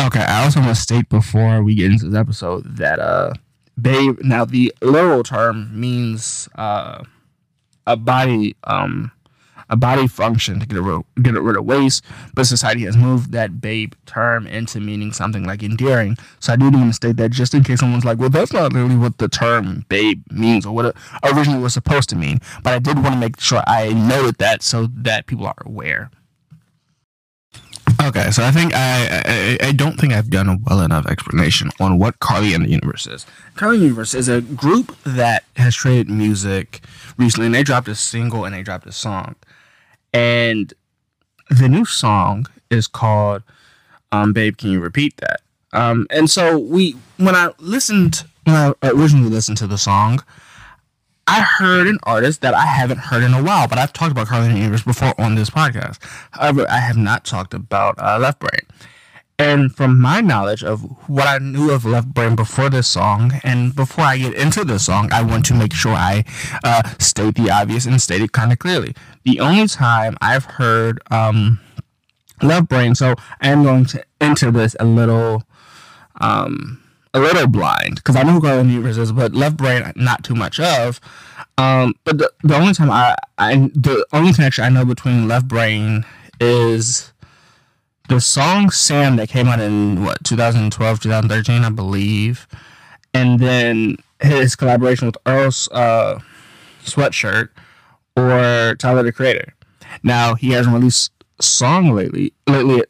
Okay, I also want to state before we get into this episode that babe, now the literal term means a body function to get rid of waste, but society has moved that babe term into meaning something like endearing. So I do need to state that just in case someone's like, well, that's not really what the term babe means or what it originally was supposed to mean. But I did want to make sure I noted that so that people are aware. Okay, so I think I don't think I've done a well enough explanation on what Carly and the Universe is. Carly and the Universe is a group that has created music recently, and they dropped a single and they dropped a song. And the new song is called Babe, Can You Repeat That? And so when I originally listened to the song, I heard an artist that I haven't heard in a while, but I've talked about Carly and the Universe before on this podcast. However, I have not talked about Left Brain. And from my knowledge of what I knew of Left Brain before this song, and before I get into this song, I want to make sure I state the obvious and state it kind of clearly. The only time I've heard Left Brain, so I'm going to enter this a little blind, because I know who Carlin Hughes is, but Left Brain, not too much of. But the only time the only connection I know between Left Brain is the song Sam that came out in 2012, 2013, I believe, and then his collaboration with Earl Sweatshirt or Tyler the Creator. Now he hasn't released a song lately, or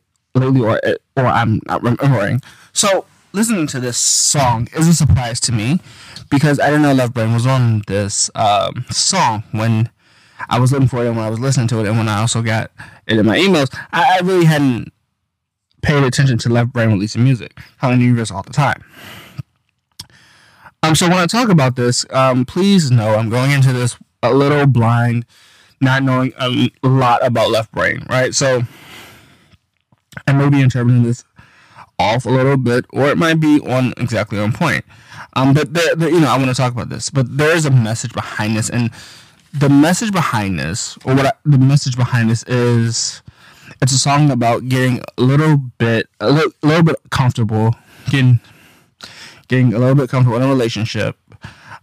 I'm not remembering. So listening to this song is a surprise to me because I didn't know Left Brain was on this song when I was looking for it and when I was listening to it and when I also got it in my emails. I really hadn't paid attention to Left Brain releasing music. Carlin Hughes all the time. So when I talk about this, please know I'm going into this a little blind, not knowing a lot about Left Brain, right? So I may be interpreting this off a little bit, or it might be exactly on point. But I want to talk about this. But there is a message behind this, and the message behind this is it's a song about getting a little bit comfortable in a relationship.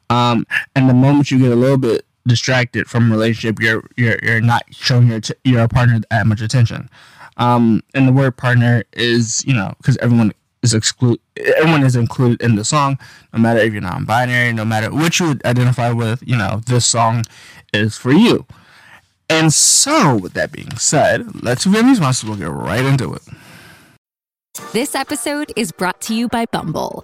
And the moment you get a little bit distracted from a relationship, you're not showing your partner that much attention. And the word partner is, because everyone is included in the song, no matter if you're non-binary, no matter what you would identify with, this song is for you. And so, with that being said, let's be responsible, get right into it. This episode is brought to you by Bumble.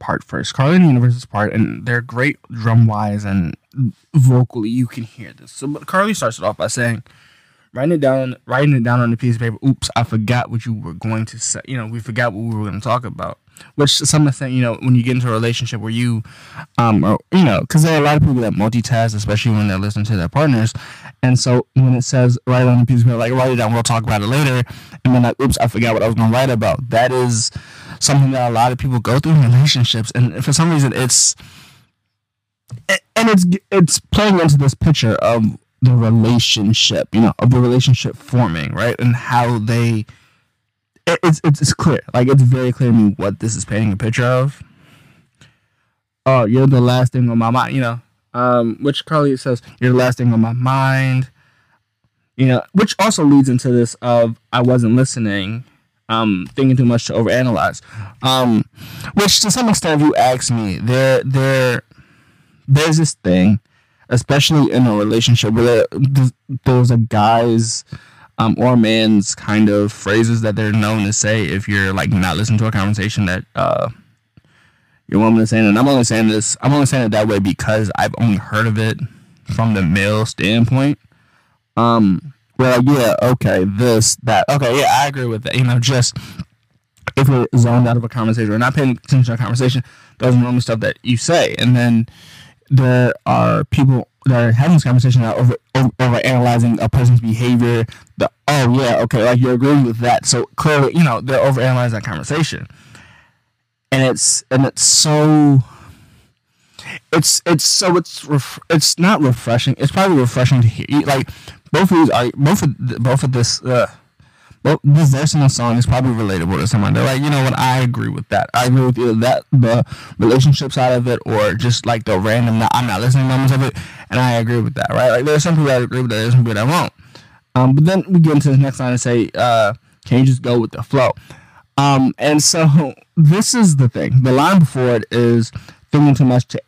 part first. Carly and the Universe's part, and they're great drum-wise and vocally, you can hear this. So, but Carly starts it off by saying, writing it down on a piece of paper, oops, I forgot what you were going to say. We forgot what we were going to talk about. Which some of the thing, when you get into a relationship where you, because there are a lot of people that multitask, especially when they're listening to their partners. And so when it says write it on a piece of paper, like write it down, we'll talk about it later. And then like, oops, I forgot what I was going to write about. That is something that a lot of people go through in relationships. And for some reason, it's playing into this picture of the relationship, of the relationship forming, right? And how they... It's clear. Like, it's very clear to me what this is painting a picture of. Oh, you're the last thing on my mind, which Carly says, you're the last thing on my mind, which also leads into this of I wasn't listening, thinking too much to overanalyze, which to some extent, if you ask me, there's this thing, especially in a relationship where there's a guy's... or man's kind of phrases that they're known to say if you're like not listening to a conversation that your woman is saying, and I'm only saying it that way because I've only heard of it from the male standpoint. Where like, yeah, okay, I agree with that. if we're zoned out of a conversation or not paying attention to a conversation, those are normal stuff that you say. And then there are people that are having this conversation that are over analyzing a person's behavior. Like you're agreeing with that. So clearly, you know, they're over analyzing that conversation. And it's not refreshing. It's probably refreshing to hear. Like both of this version of song is probably relatable to someone. They're like, you know what? I agree with that. I agree with either that, the relationship side of it, or just like the random, I'm not listening moments of it, and I agree with that, right? Like there's some people that agree with that, there's some people that won't. But then we get into the next line and say, can you just go with the flow? And so this is the thing. The line before it is thinking too much to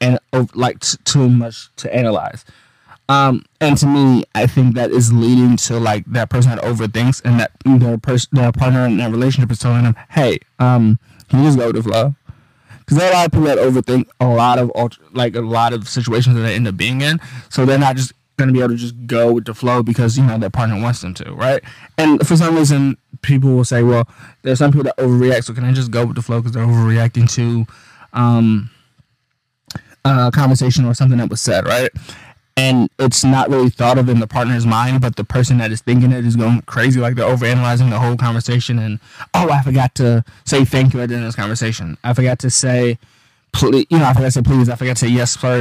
analyze. And to me, I think that is leading to like that person that overthinks, and that their partner in that relationship is telling them, "Hey, can you just go with the flow?" Because there are a lot of people that overthink a lot of situations that they end up being in, so they're not just gonna be able to just go with the flow because you know their partner wants them to, right? And for some reason, people will say, "Well, there's some people that overreact, so can I just go with the flow?" Because they're overreacting to a conversation or something that was said, right? And it's not really thought of in the partner's mind, but the person that is thinking it is going crazy, like they're overanalyzing the whole conversation. And I forgot to say thank you at the end of this conversation. I forgot to say, I forgot to say please. I forgot to say yes, sir,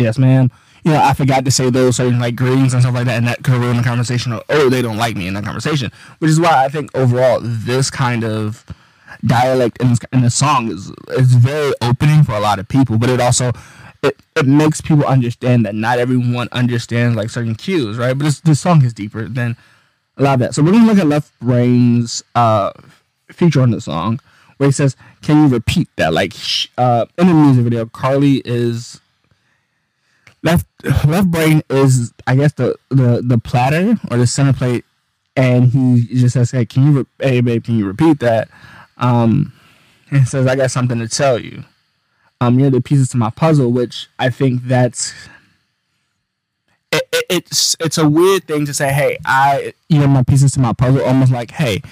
yes, ma'am. You know, I forgot to say those certain like greetings and stuff like that, and that could ruin the conversation. Or they don't like me in that conversation, which is why I think overall this kind of dialect in the song is very opening for a lot of people, but it also It makes people understand that not everyone understands like certain cues, right? But this song is deeper than a lot of that. So we're gonna look at Left Brain's feature on the song, where he says, "Can you repeat that?" Like in the music video, Carly is Left Brain is, I guess, the platter or the center plate, and he just says, "Hey, hey babe, can you repeat that?" And says, "I got something to tell you." You're the pieces to my puzzle, which I think that's it's a weird thing to say. Hey, you're my pieces to my puzzle. Almost like, hey,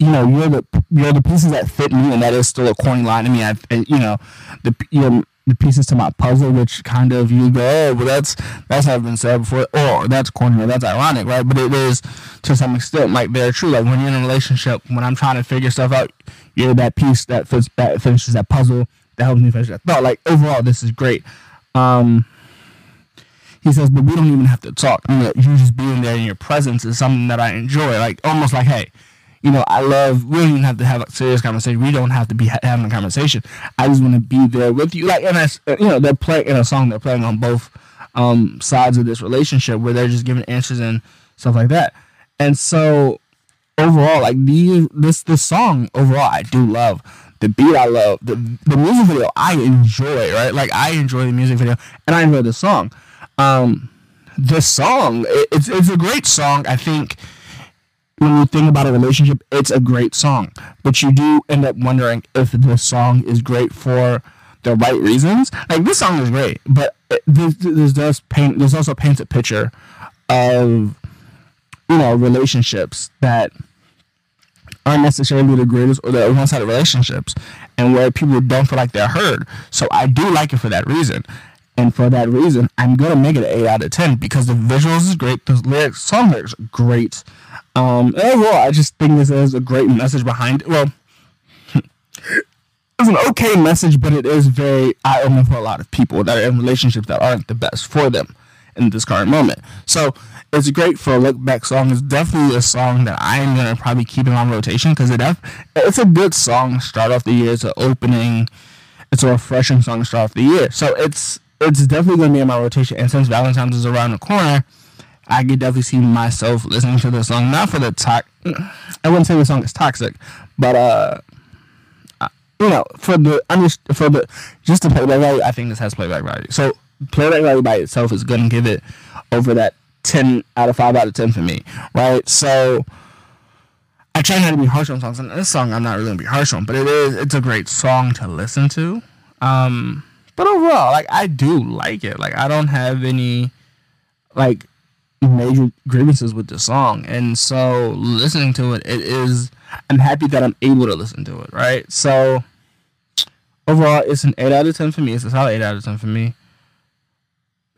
you're the pieces that fit me, and that is still a corny line to me. You're the pieces to my puzzle, which kind of you go, oh, well, that's never been said before, or that's corny, or that's ironic, right? But it is to some extent like very true. Like when you're in a relationship, when I'm trying to figure stuff out, you're that piece that fits, that finishes that puzzle. That helps me finish that thought. Like, overall, this is great. He says, but we don't even have to talk. You just being there in your presence is something that I enjoy. Like, almost like, hey, we don't even have to have a serious conversation. We don't have to be having a conversation. I just want to be there with you. Like, and they're playing on both sides of this relationship where they're just giving answers and stuff like that. And so, overall, like, this song, overall, I do love. The beat I love, the music video I enjoy, right? Like I enjoy the music video and I enjoy the song. The song, it's a great song. I think when you think about a relationship, it's a great song. But you do end up wondering if the song is great for the right reasons. Like this song is great, but this also paints a picture of relationships that aren't necessarily the greatest or the one-sided relationships, and where people don't feel like they're heard. So I do like it for that reason. And for that reason, I'm going to make it an 8 out of 10 because the visuals is great, the lyrics, song lyrics are great. Overall, I just think this is a great message behind it. Well, it's an okay message, but it is very eye-opening for a lot of people that are in relationships that aren't the best for them in this current moment. So it's great for a look back song. It's definitely a song that I'm gonna probably keep in my rotation because it's a good song to start off the year. It's an opening, it's a refreshing song to start off the year. So it's definitely gonna be in my rotation. And since Valentine's is around the corner, I could definitely see myself listening to this song. Not for the I wouldn't say the song is toxic, but for the playback value, I think this has playback value. So playback value by itself is gonna give it over that 10 out of 5 out of 10 for me, right? So I try not to be harsh on songs, and this song I'm not really gonna be harsh on, but it's a great song to listen to. But overall, like I do like it. Like I don't have any like major grievances with the song, and so listening to it, I'm happy that I'm able to listen to it, right? So overall, it's an 8 out of 10 for me. It's a solid 8 out of 10 for me.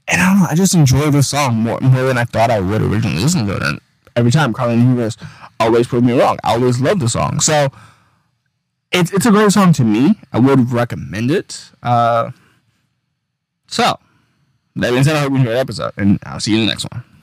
And I don't know, I just enjoy this song more than I thought I would originally listen to it. And every time, Carlin Hughes always proved me wrong. I always loved the song. So it's a great song to me. I would recommend it. So that being said, I hope you enjoyed the episode, and I'll see you in the next one.